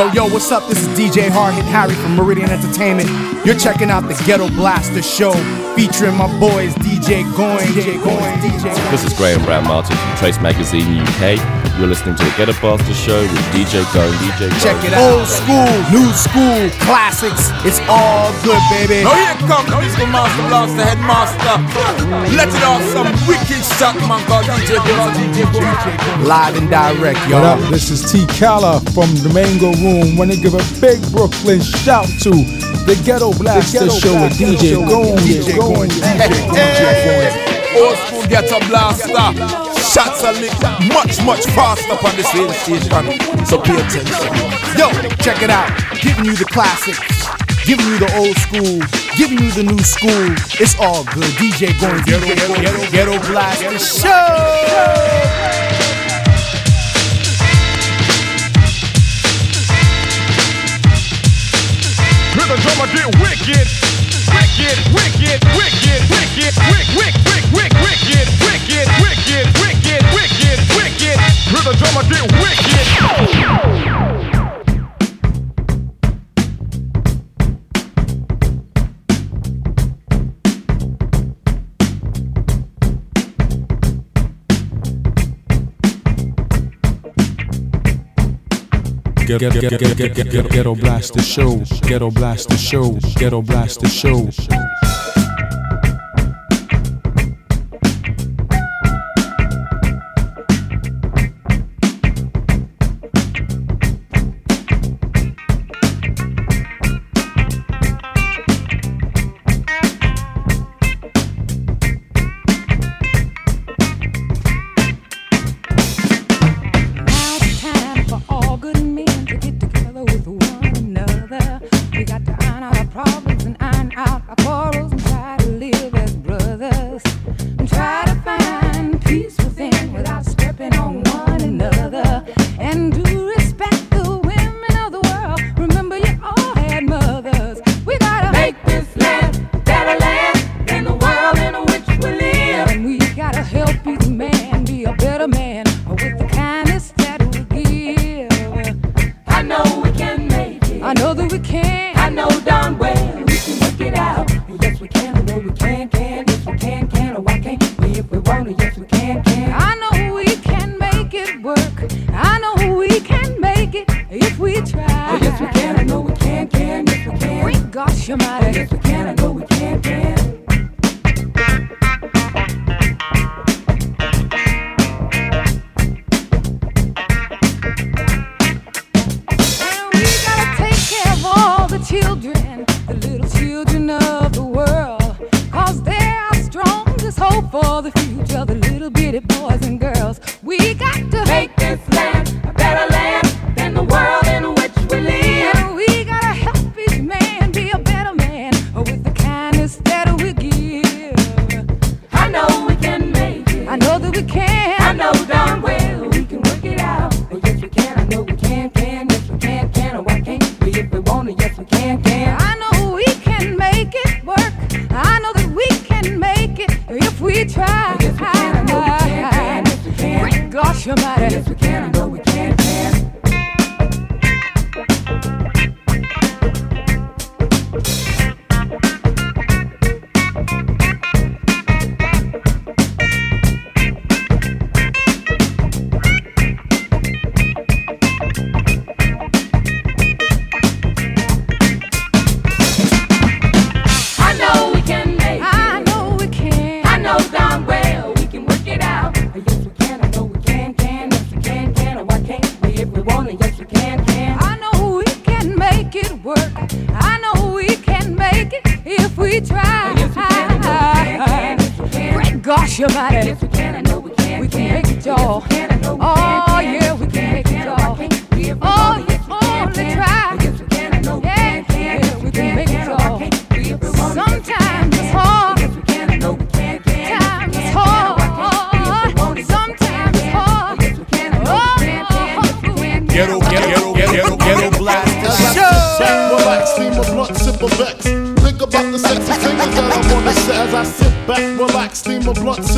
Yo, yo, what's up? This is DJ Harkin, Harry from Meridian Entertainment. You're checking out the Ghetto Blaster show featuring my boys DJ Going, DJ Going. This is Graham Brown Martin from Trace Magazine UK. You're listening to the Ghetto Blaster show with DJ Going, DJ Going. Check it out. Old school, new school, classics. It's all good, baby. Oh, here comes Mr. Master Blaster, Headmaster. Let it off some wicked shot, man. God, DJ Going, DJ Going. Live and direct, yo. What up? This is T. Kala from the Mango Room. Want to give a big Brooklyn shout to the Ghetto Blaster show with DJ Going, DJ Going. Old school Ghetto Blaster. Shots are lit much faster on this radio station, so pay attention. Yo, check it out. Giving you the classics, giving you the old school, giving you the new school. It's all good. DJ Going, Ghetto Blaster show. The drummer get wicked. Hear the drummer get wicked. Ghetto Blaster show. Ghetto Blaster show. Ghetto Blaster show.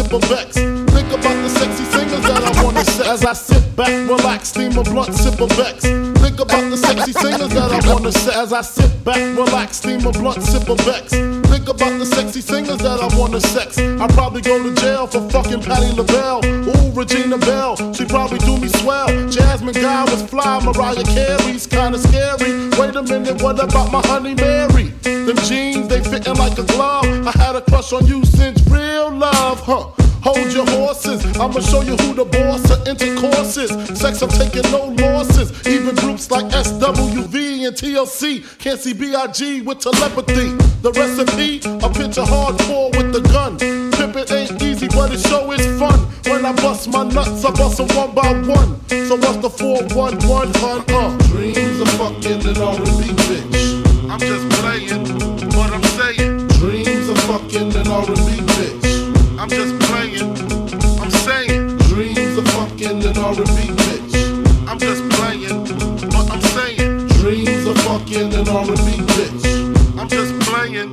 Think about the sexy singers that I wanna say as I sit back, relax, steam a blunt, sip a vex. think about the sexy singers that I wanna set as I sit back, relax, steam a blunt, sip a Vex. Think about the sexy singers that I wanna sex. I'd probably go to jail for fucking Patti LaBelle. Ooh, Regina Bell, she probably do me swell. Jasmine Guy was fly, Mariah Carey's kinda scary. Wait a minute, what about my honey Mary? Them jeans, they fitting like a glove. I had a crush on you since real love, huh? Hold your horses, I'ma show you who the boss of intercourse is. Sex, I'm taking no losses. Even groups like SWV and TLC can't see BIG with telepathy. The recipe, a pinch of hardcore with the gun. Pimpin' ain't easy, but it sure is fun. When I bust my nuts, I bust them one by one. So what's the 411 hun? Dreams of fucking an R&B bitch. I'm just playing what I'm saying. Dreams of fucking an R&B bitch. I'm just playing, I'm saying. Dreams of fucking an R&B bitch. I'm just playing, but I'm saying. Dreams of fucking an R&B bitch. I'm just playing.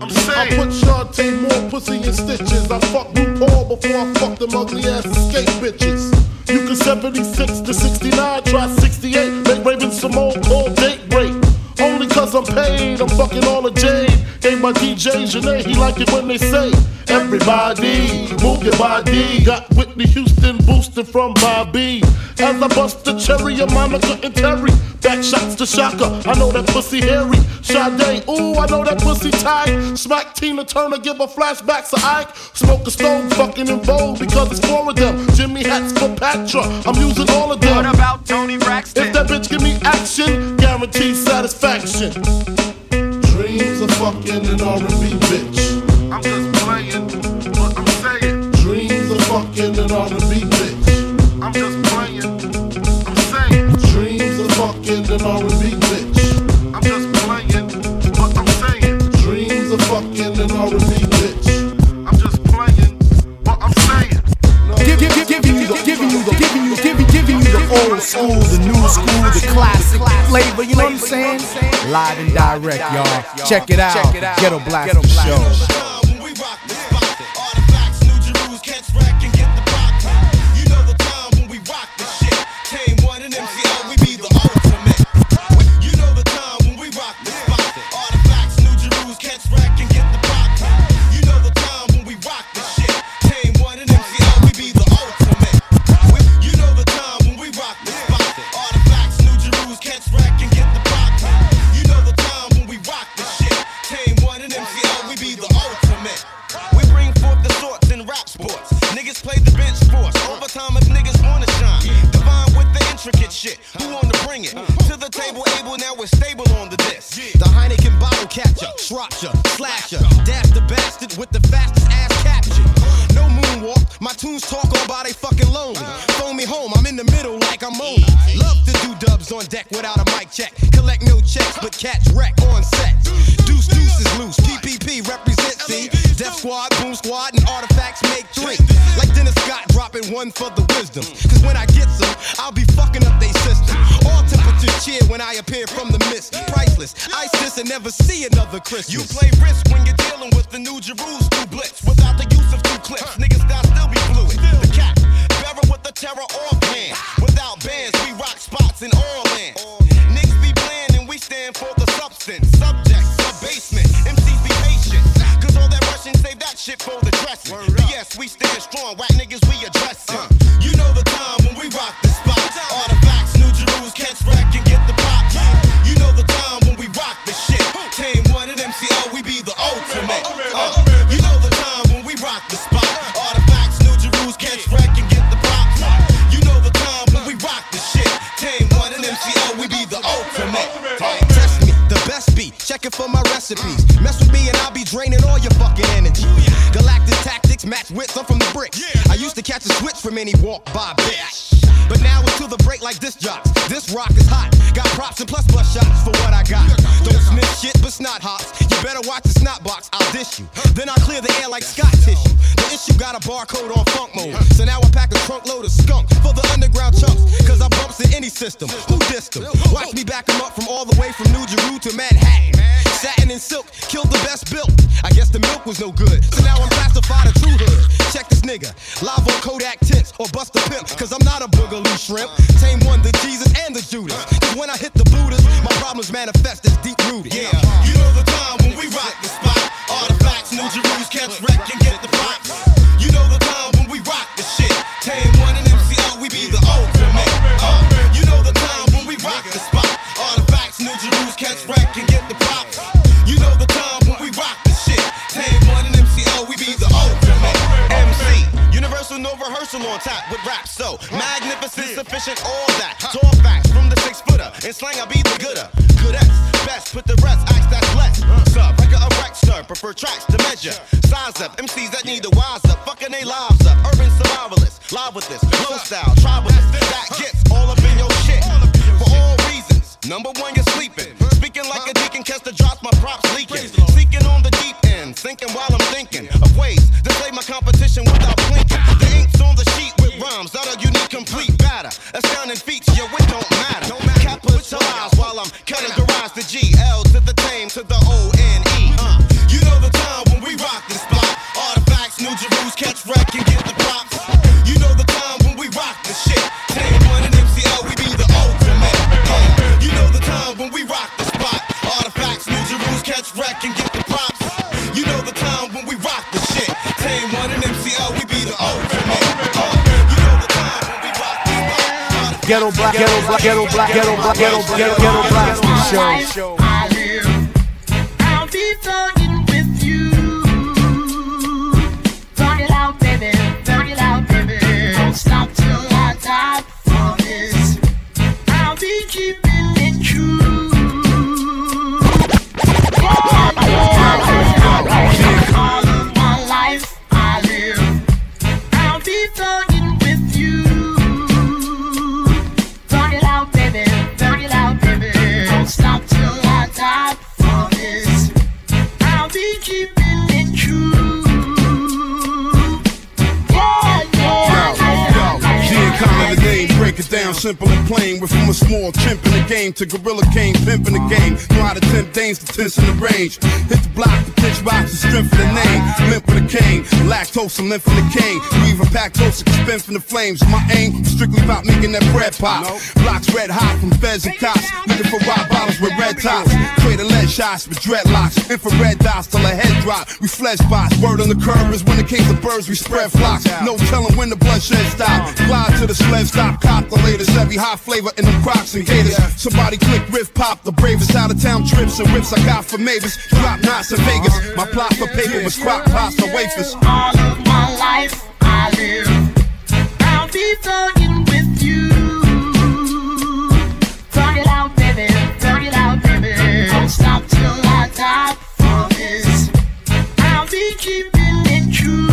I'm saying. I put Shartay more pussy in stitches. I fuck RuPaul before I fuck them ugly ass escape bitches. You can 76 to 69, try 68. Make Raven Simone call date rape. Only cause I'm paid, I'm fucking all the jade. Gave my DJ Janae, he like it when they say, everybody, move your body. Got Whitney Houston boosted from Bobby. As I bust the cherry of Monica and Terry. Back shots to Shaka, I know that pussy Harry. Sade, ooh, I know that pussy tight. Smack Tina Turner, give her flashbacks to Ike. Smoke a stone, fucking in vogue because it's four of them. Jimmy hats for Patra, I'm using all of them. What about Tony Braxton? If that bitch give me action, guaranteed satisfaction. Action. Dreams of fucking an R&B bitch. I'm just playing what I'm saying. Dreams of fucking an R&B bitch. I'm just playing, I'm saying. Dreams of fucking an R&B bitch. I'm just playing what I'm saying. Dreams of fucking an R&B bitch. I'm just playing what I'm saying. No. Giving you the old school, the new school, the classic flavor, you know what I'm saying? Live and direct, y'all. Check it out. Ghetto Blaster Show. Cause I'm not a boogaloo shrimp. Tame One, the Jesus, and the Judas. Cause when I hit the Buddhas, my problems manifest as deep rooted. Yeah, you know the time when we rock the spot. Artifacts, New Jerusalem, catch wreck and get the props. You know the time when we rock the shit. Tame One and MCL, we be the ultimate. You know the time when we rock the spot. Artifacts, New Jerusalem, catch wreck and get the props. You know the time when we rock the shit. Tame One and MCL, we be the ultimate. MC, universal, no rehearsal on top with rap. So magnificent, sufficient, all that. Tall facts from the 6-footer. In slang, I be the gooder. Goodest, best, put the rest, axe that's less. Sub, record a wreck, sir. Prefer tracks to measure. Size up, MCs that need to wise up. Fucking they lives up. Urban survivalist, live with this. Low style, tribalist, that gets all up in your shit. For all reasons, number one, you're sleeping. Speaking like a deacon, catch the drops, my props leaking. Seeking on the deep end, sinking while I'm thinking of ways to slay my competition without blinking. The ink's on the sheet with rhymes that are unique, complete batter. Astounding feats, yo, it don't matter. Capitalize while I'm categorize the G, L to the Tame to the O, N, E. You know the time when we rock the spot. Artifacts, New Jerusalem, catch wreck and get the props. You know the time when we rock the shit. Tame One and MCL, we be the ultimate. You know the time when we rock the spot. Artifacts, New Jerusalem, catch wreck and get the props. You know the time when we rock the shit. Tame One and MCL, we be the ultimate. You know the time when we rock the spot. Ghetto Black, Ghetto Black, Ghetto Black, Ghetto Black, Ghetto Black, Ghetto Black, Ghetto Black, I'll be talking with you. Turn it out, baby, turn it out, baby. Don't stop till I die for this. I'll be keeping it true. All of my life I live. I'll be talking with you. Turn it out, baby, turn it out, baby. Don't stop till I die for this. I'll be keeping it true. Yeah, yeah, yeah. T. Kala the name, break it down simple and plain. We're from a small chimp in the game to Gorilla King, pimp in the game. No how to tempt dames to tense in the range. Hit the block, the pitch box, the strength for the name. Limp with a cane, lactose and limp for the cane. We even pack toast and spin from the flames. My aim, strictly about making that bread pop. Blocks red hot from feds and cops. Looking for rock bottles with red tops. Trading lead shots with dreadlocks. Infrared dots till a head drop. We flesh spots. Word on the curb is when it came to birds, we spread flocks. No telling when the bloodshed stopped. Fly to the sled, stop, cop the latest. Every hot flavor in them Crocs and Gators. Somebody click riff pop, the bravest out of town trips and whips I got for Mavis. Drop knots in Vegas. My plot for paper was crock pots and wafers. All of my life I live. I'll be talking with you. Turn it out, baby. Turn it out, baby. Don't stop till I die for this. I'll be keeping it true.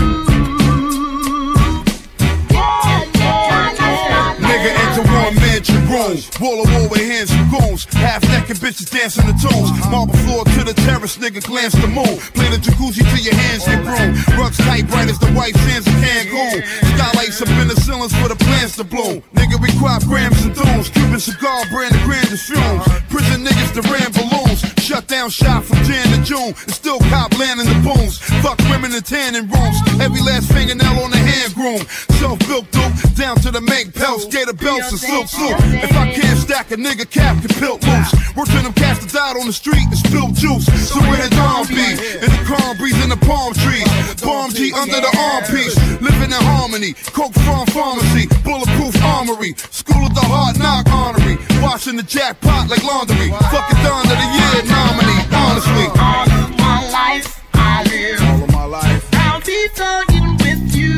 Nigga, into one mansion room, wall to wall with hands and goons, half naked bitches dancing the tunes, marble floor to the terrace, nigga glance the moon, play the jacuzzi till your hands get broom, rugs tight bright as the white sands of Cancun, skylights up in the ceilings for the plants to bloom, nigga we crop grams and dunes, Cuban cigar brand the grandest fumes, prison niggas that ran balloons, shut down shop from Jan to June, and still cop land in the booms, fuck women in tanning rooms, every last fingernail on the hand groom, self-built dupe, down to the make pelts, Gator belts and silk suit. If I can't stack a nigga cap, can pelt loose. Working them cats that died on the street and spilled juice. So where the dawn be? In the calm breeze in the palm trees. Bomb G under the armpits. Living in harmony. Coke farm pharmacy. Bulletproof armory. School of the hard knock honorary. Washing the jackpot like laundry. Fucking Don of the year nominee. Honestly. All of my life I live. All of my life. I'll be talking with you.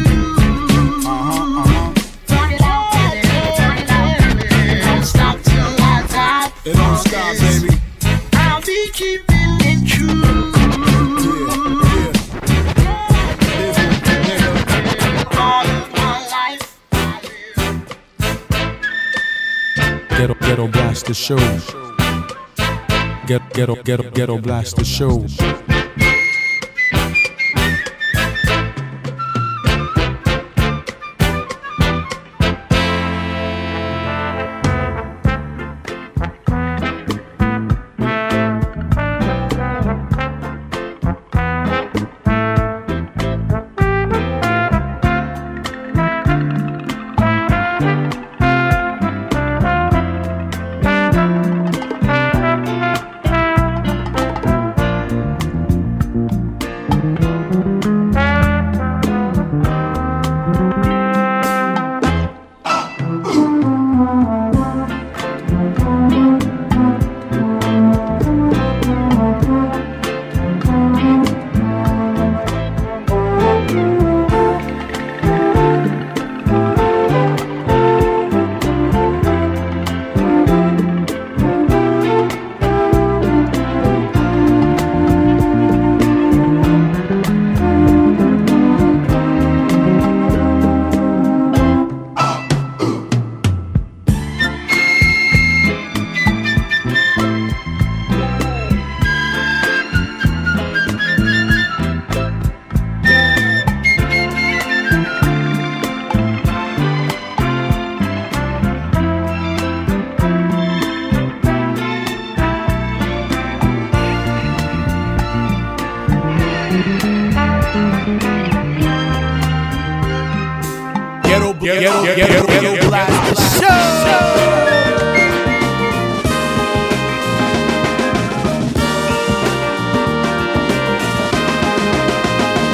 It don't stop, baby. I'll be keeping it true. Yeah. All of my life, I live. Ghetto Blaster show. Ghetto Blaster show. Ghetto Blaster Show.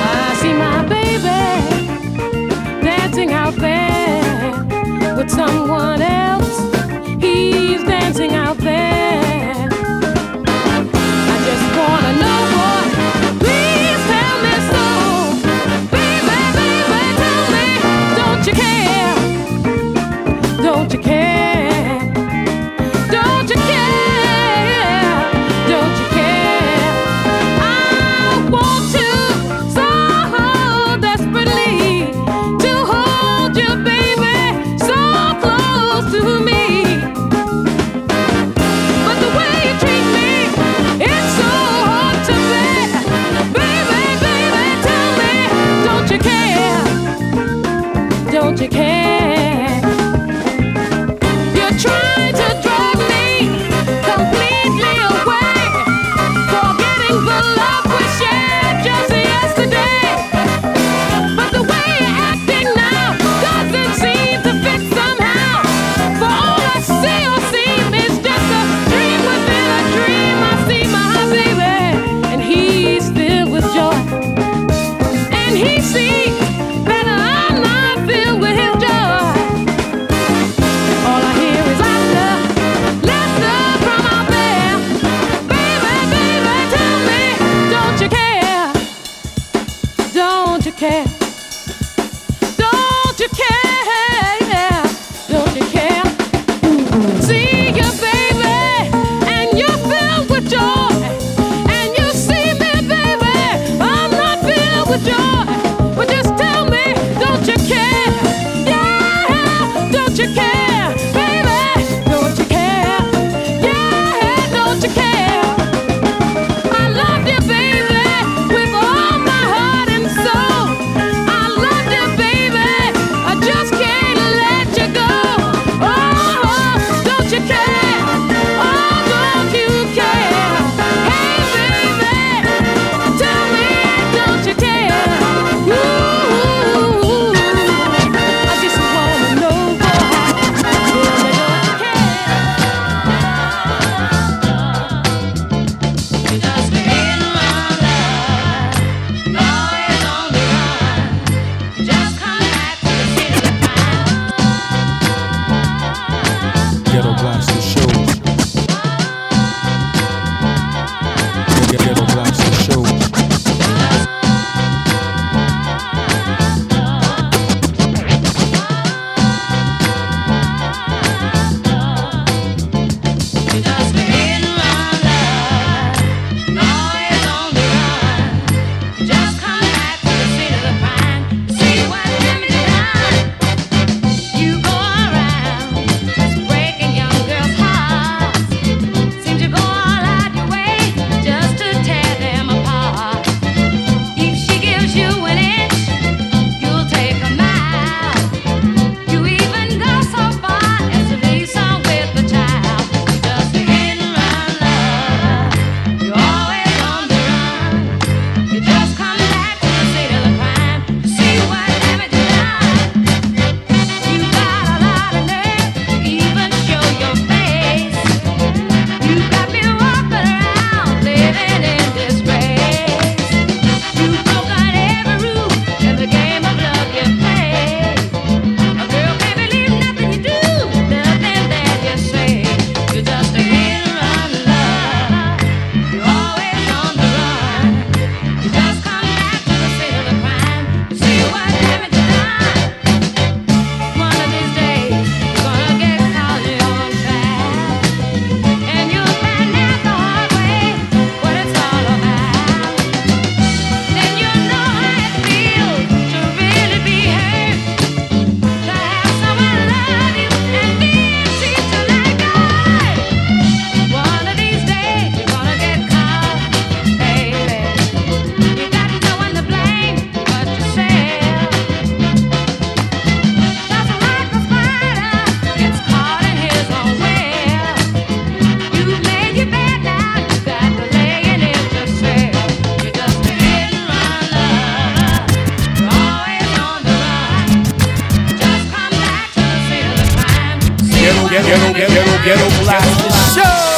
I see my baby dancing out there with someone else. He's dancing out there. I just wanna know what. Please tell me so. Baby, baby, tell me. Don't you care? Don't you care? Don't you care? Don't you care? I want you so desperately to hold you, baby, so close to me. The way you treat me, it's so hard to bear. Baby, baby, tell me, don't you care? Don't you care? Ghetto Blaster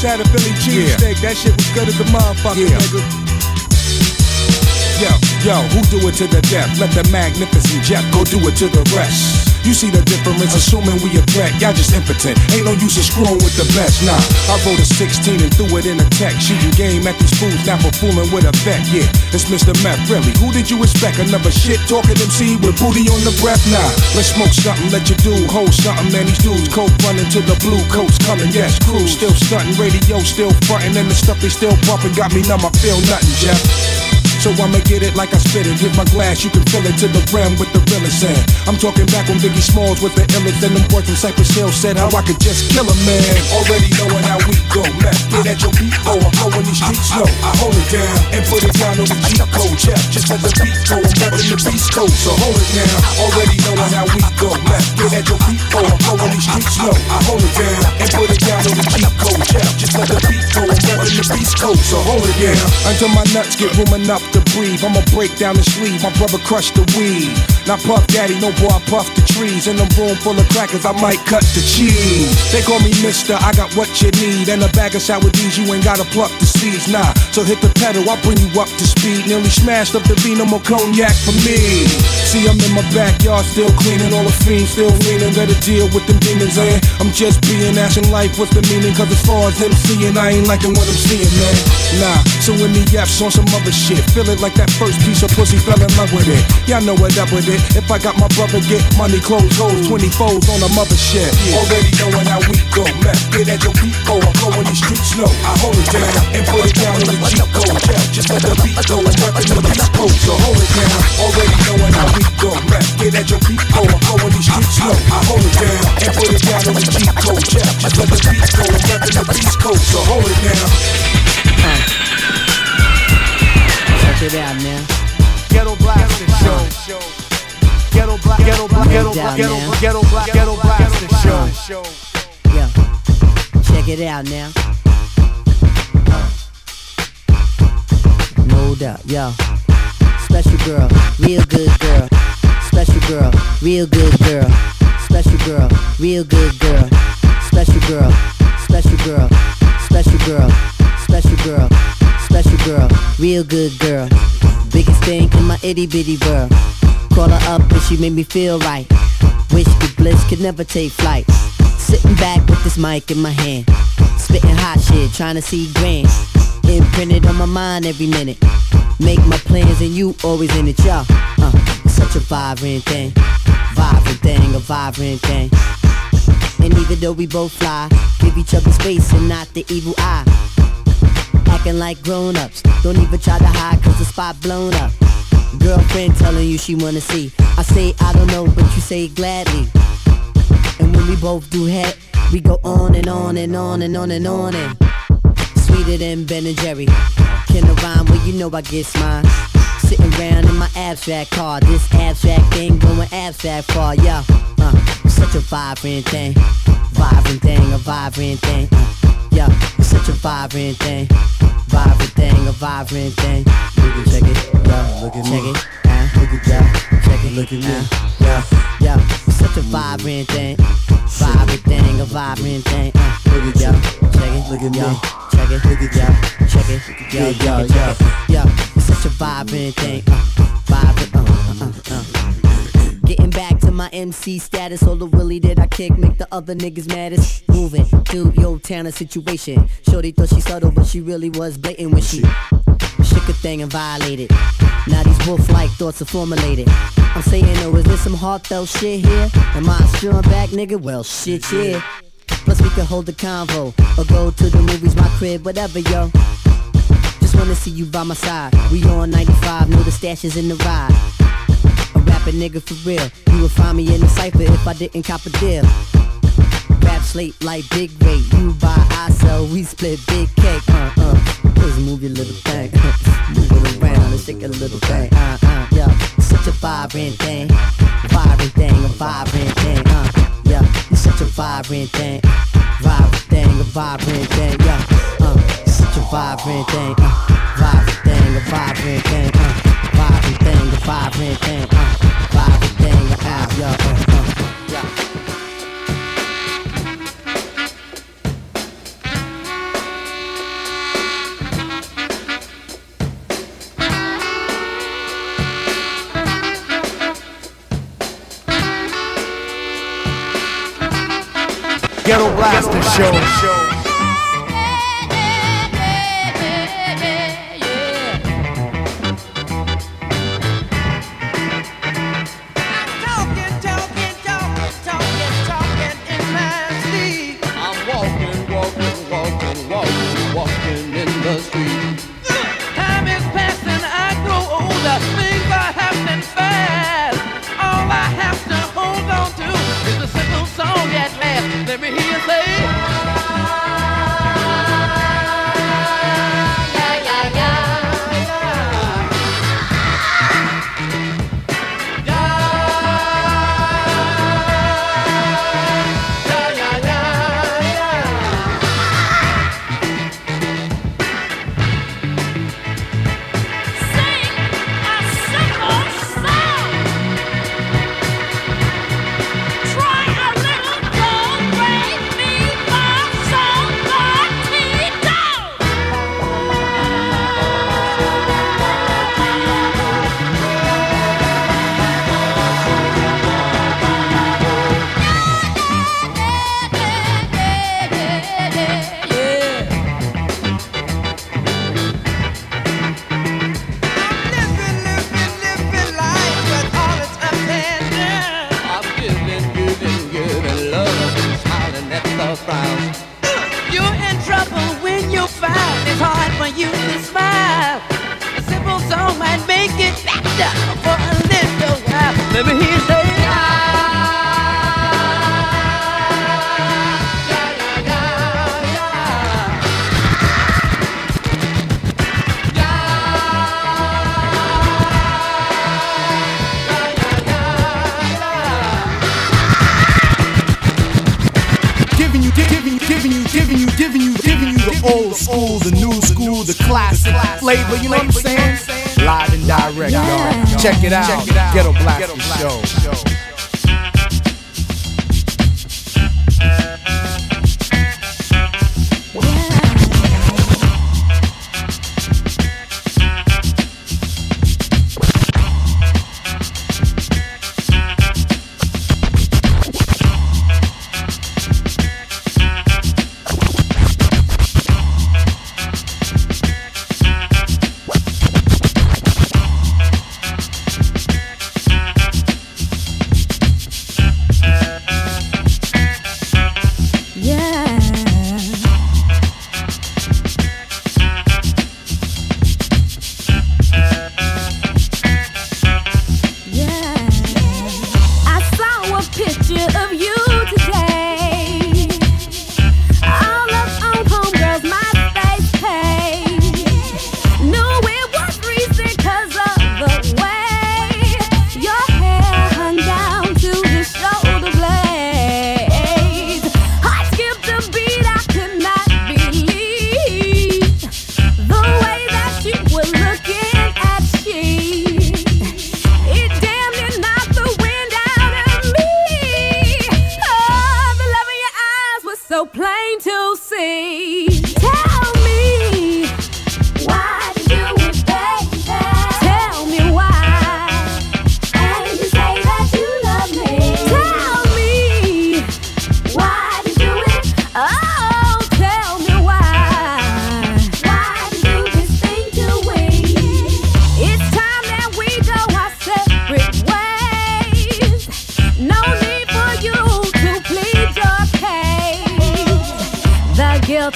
had a Philly cheesesteak, that shit was good as a motherfucker, nigga. Yo, who do it to the death? Let the magnificent Jeff go do it to the rest. You see the difference, assuming we a threat. Y'all just impotent, ain't no use of screwing with the best, nah. I wrote a 16 and threw it in a text. Shooting game at these fools, now for fooling with a vet, yeah. It's Mr. Meth, really, who did you expect? Another shit-talking MC with booty on the breath, nah. Let's smoke something, let your dude hold something. Man, these dudes coke running till the blue coats coming, yes, crew still stunting, radio still fronting, and the stuff they still bumping got me numb, I feel nothing, Jeff. So I'ma get it like I spit it. Hit my glass, you can fill it to the rim with the realest end. I'm talking back when Biggie Smalls with the illest, and them boys from Cypress Hill said how I could just kill a man. Already knowing how we go, man. Get at your beat, oh, I'm going these streets low. I hold it down and put it down on the G code, yeah. Just let the beat go, I'm rapping the beast code, so hold it down. Already knowing how we go, man. Get at your beat, oh, I'm going these streets low. I hold it down and put it down on the G code, yeah. Just let the beat go, I'm rapping the beast code, so hold it down. Until my nuts get room enough to breathe, I'ma break down the sleeve. My brother crushed the weed. Now Puff Daddy, no boy, I puff the trees. In a room full of crackers, I might cut the cheese. They call me Mister, I got what you need. And a bag of sour D's, you ain't gotta pluck the seeds, nah. So hit the pedal, I'll bring you up to speed. Nearly smashed up the V, no more cognac for me. See, I'm in my backyard, still cleaning all the fiends, still leaning, better deal with them demons, and I'm just being asking life, what's the meaning? Cause as far as them seeing, I ain't liking what I'm seeing, man. Nah, so when me yaps on some other shit, feel it like that first piece of pussy fell in love with it. Y'all know what up with it. If I got my brother, get money, clothes, hoes, 20 folds on a mother shit. Already knowing how we go, man. Get at your beat, go. I'm blowing these streets low. I hold it down and put it down on the G code. Just let the beat go and rapping the beat code. So hold it down. Already knowing how we go, man. Get at your beat, go. I'm blowing these streets low. I hold it down and put it down on the G code. Just let the beat go and rapping the beat code. So hold it down. Check it out, man. Ghetto Blaster Show. Ghetto Blaster Show. Yo, check it out now. No doubt, yo. Special girl, real good girl. Special girl, real good girl. Special girl, real good girl. Special girl, special girl, special girl, special girl. Special girl, real good girl. Biggest thing in my itty bitty world. Call her up and she made me feel right. Wish the bliss could never take flight. Sitting back with this mic in my hand, spitting hot shit, trying to see grand. Imprinted on my mind every minute. Make my plans and you always in it, y'all. Such a vibrant thing. Vibrant thing, a vibrant thing. And even though we both fly, give each other space and not the evil eye. Acting like grown-ups, don't even try to hide cause the spot blown up. Girlfriend telling you she wanna see. I say I don't know, but you say gladly. And when we both do head, we go on and on and on and on and on and sweeter than Ben and Jerry. Can I rhyme? Well, you know I guess mine. Sitting around in my abstract car, this abstract thing going abstract far, yeah. Such a vibrant thing. Vibrant thing, a vibrant thing. Yeah, it's such a vibrant thing. Vibrant thing, a vibrant thing. Look at, check it, yeah, look at check me. It, look at that, check it, look at me. Yeah, it's such a vibrant thing. Vibrant thing, a vibrant thing. Look at that, check it, look at me. Check it, look at that, check it, yeah. It's such a vibrant thing. Vibrant, Getting back to my MC status, all the willy that I kick make the other niggas maddest. Moving through your town and situation. Shorty thought she subtle, but she really was blatant when she shook a everything and violate it. Now these wolf-like thoughts are formulated. I'm saying, oh, is this some heartfelt shit here? Am I assuring back, nigga? Well, shit, yeah. Plus we can hold the convo or go to the movies, my crib, whatever, yo. Just wanna see you by my side. We on 95, know the stash is in the ride. A rapper nigga for real. You would find me in the cypher if I didn't cop a deal. Rap slate like Big Rate. You buy, I sell, we split big cake. Please move your little thing. Move it around and shake a little thing. Yo, such a vibrant thing. Vibrant thing, a vibrant thing. Yeah, you such a vibrant thing. Vibrant thing, a vibrant thing. Yeah, such a vibrant thing. Vibrant thing, a vibrant thing. Vibrant thing, a vibrant thing. Vibrant thing, a out, yo. Yeah. Ghetto Blaster Show. But you know what I'm saying? Live and direct, yeah. Y'all. Check it out. Check it out. Ghetto Blaster Show.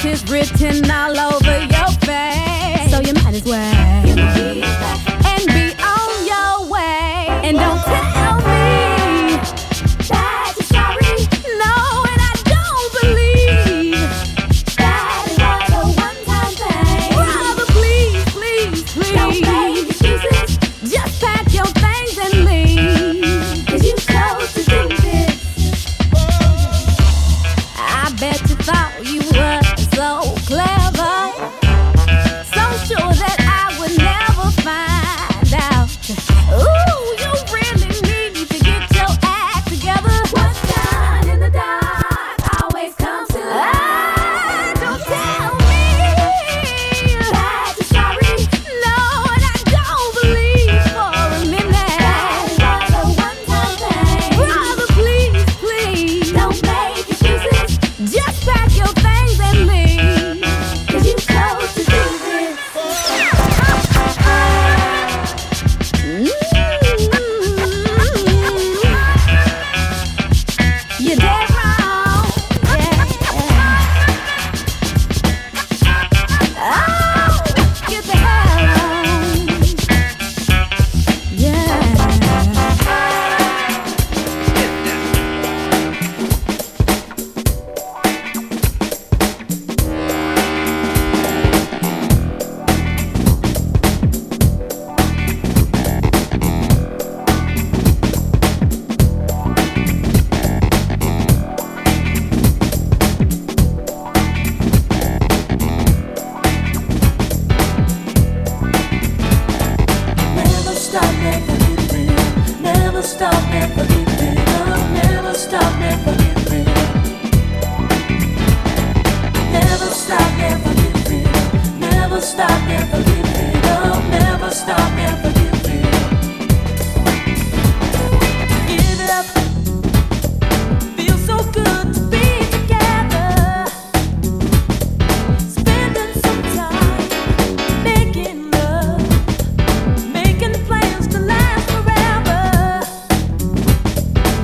love is written all over your face. So you might as well and be on your way. And don't tell me that you're sorry. No, and I don't believe that is all the one-time thing. Brother, please, please, please, don't make excuses. Just pack your things and leave. 'Cause you chose to do this. I bet you thought you were so clever, so sure that I would never find out. Ooh, you really need to get your act together. What's done in the dark always comes to light. Don't tell me that you're sorry. No, and I don't believe for a minute that is all the one-time thing. Brother, please, please, don't make excuses. Just pack your things and leave. 'Cause you chose to do this. You're dead wrong. Oh, get the hell on. Yeah. Never stop me from getting real. Never stop me from getting real. Never stop me from getting real. Never stop me from getting real. Never stop me from getting real. Never stop me from getting real. Give it up. Feels so good to be together. Spending some time making love. Making plans to last forever.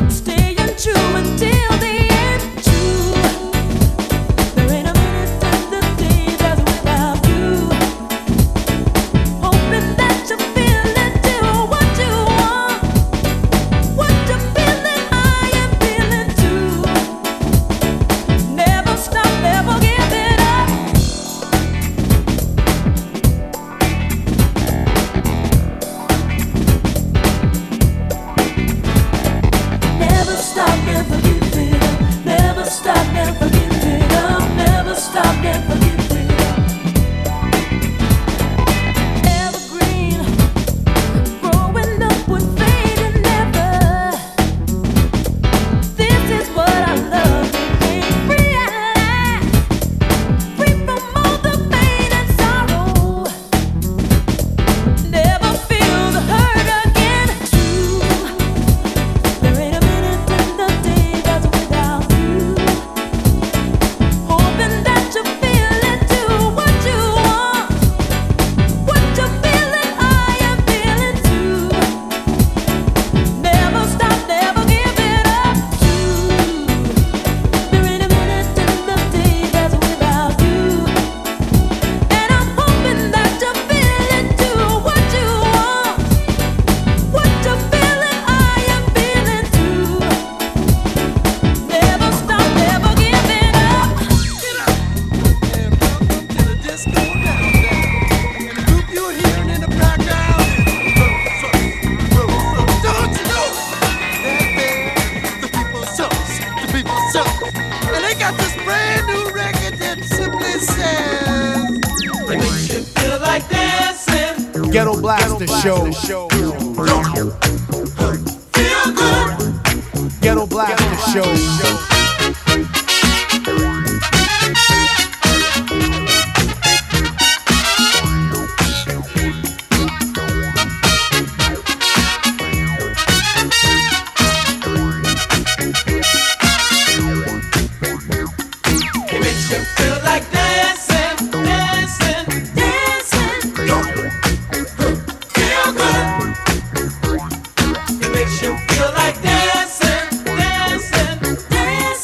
Staying true until the end. True. There ain't a minute in the day that's without you. Hoping that you feel it too. What you want, what you feeling, I am feeling too. Never stop, never give it up. Never stop, never give it up. Never stop, never give it up. Never stop, never give it up. Evergreen, growing up with fading never. This is what I love, being free at last. Free from all the pain and sorrow. Never feel the hurt again. True. There ain't a minute in the day that's without you. Hoping that you feel it too. What you want, what you feeling, I am feeling too. Never stop, never give it up. True. There ain't a minute in the day that's without you. And I'm hoping that you feel it too. What you want, what you feeling, I am feeling too. Never stop, never give it up. And they got this brand new record that simply says, "Make you feel like dancing, Ghetto Blaster show. feel good." Ghetto Blaster show. It makes you feel like dancing, dancing, dancing. Feel good. It makes you feel like dancing, dancing, dancing.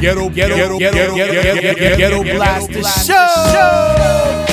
Ghetto Blaster Show.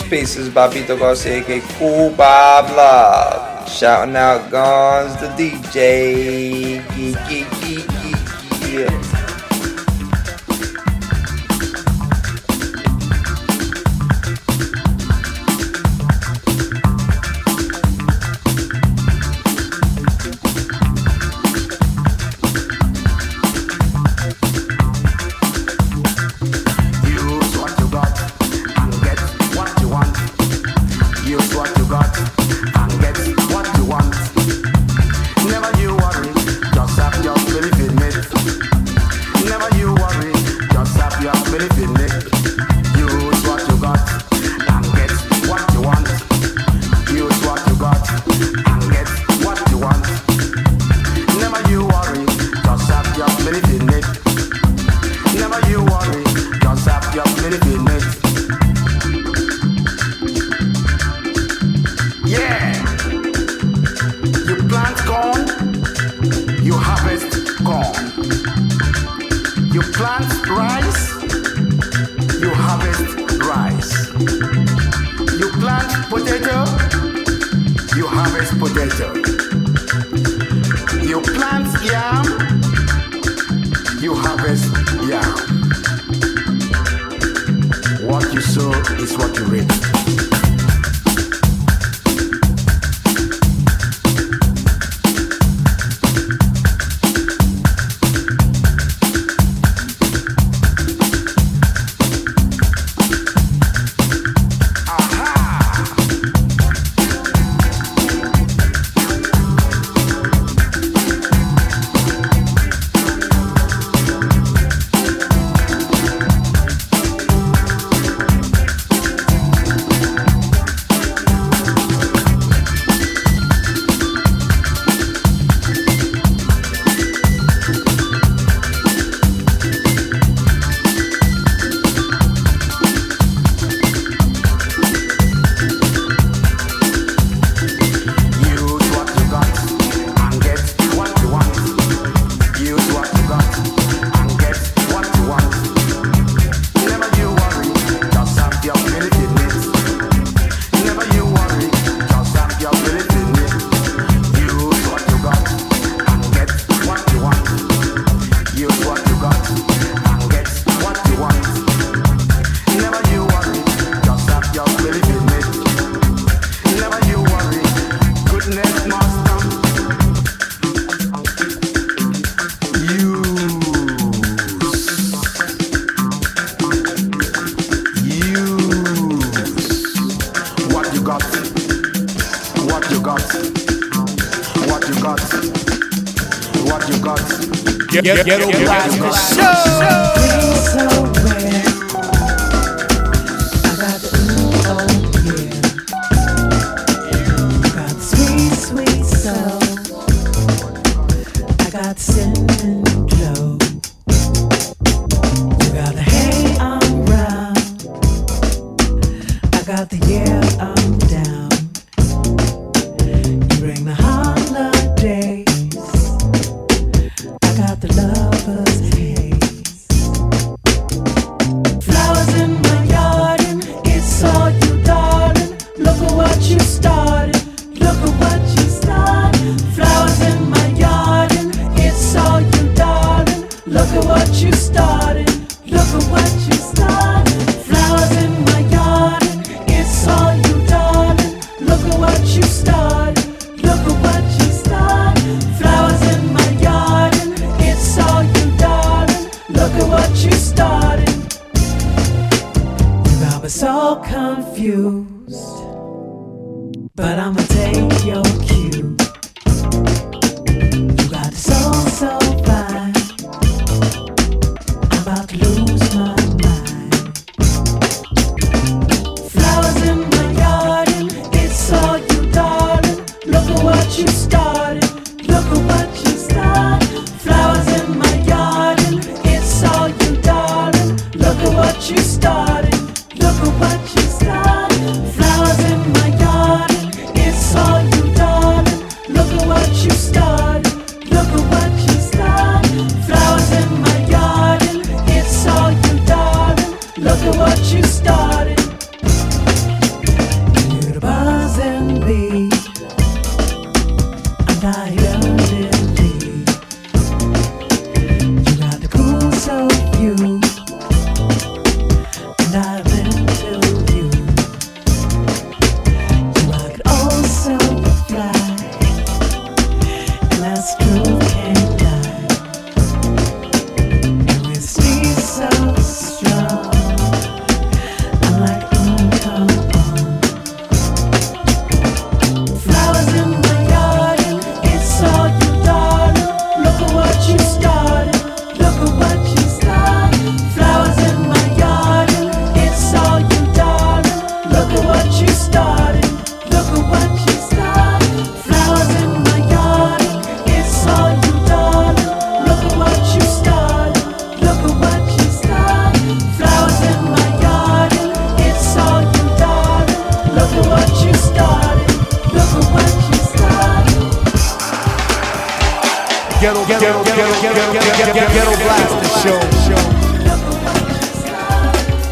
Peace, this is Bobito Garcia, aka Cool Bob Love. Shouting out Gons the DJ. Yeah. You plant rice, you harvest rice. You plant potato. potato. You plant yam, you harvest yam. What you sow is what you reap.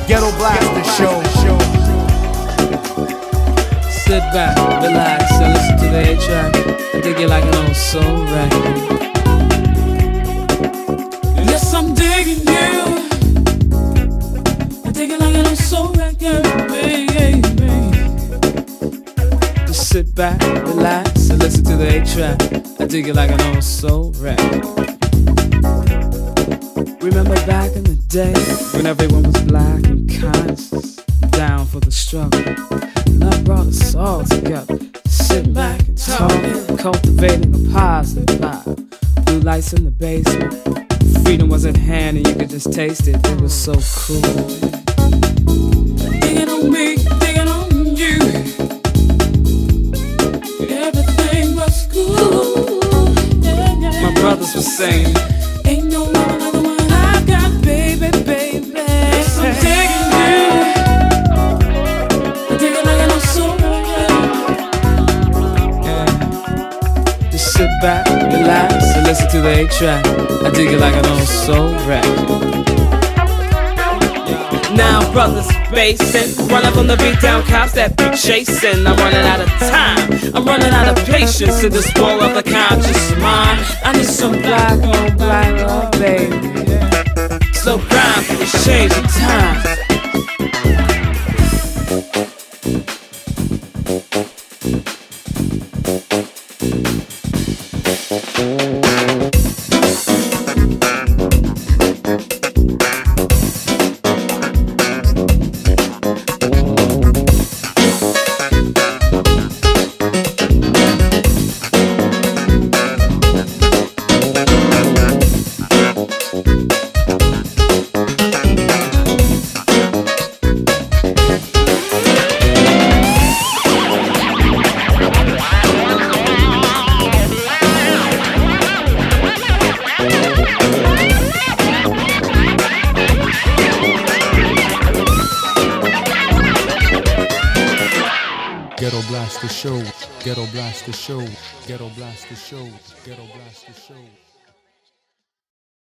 Ghetto Blaster Show. Sit back, relax, and listen to the A track. I dig it like an old soul record. Yes, I'm digging you. I dig it like an old soul record, baby. Just sit back, relax, and listen to the A track. I dig it like an old soul record. Remember back in the day when everyone was black and conscious, down for the struggle. Love brought us all together. Sit back and talk, cultivating a positive vibe. Blue lights in the basement. Freedom was at hand and you could just taste it. It was so cool. Digging on me, digging on you. Everything was cool. My brothers were saying, ain't no one another one I got, baby, baby. Yes, I'm digging you. Sit back, relax, and listen to the A-track. I dig it like an old soul record. Now brothers basing, run up on the beat down cops that be chasing. I'm running out of time, I'm running out of patience in this war of the conscious mind. I need some black on black love, baby. Slow grind for the change of time. Ghetto Blaster Show, Ghetto Blaster Show, Ghetto Blaster Show, Ghetto Blaster Show.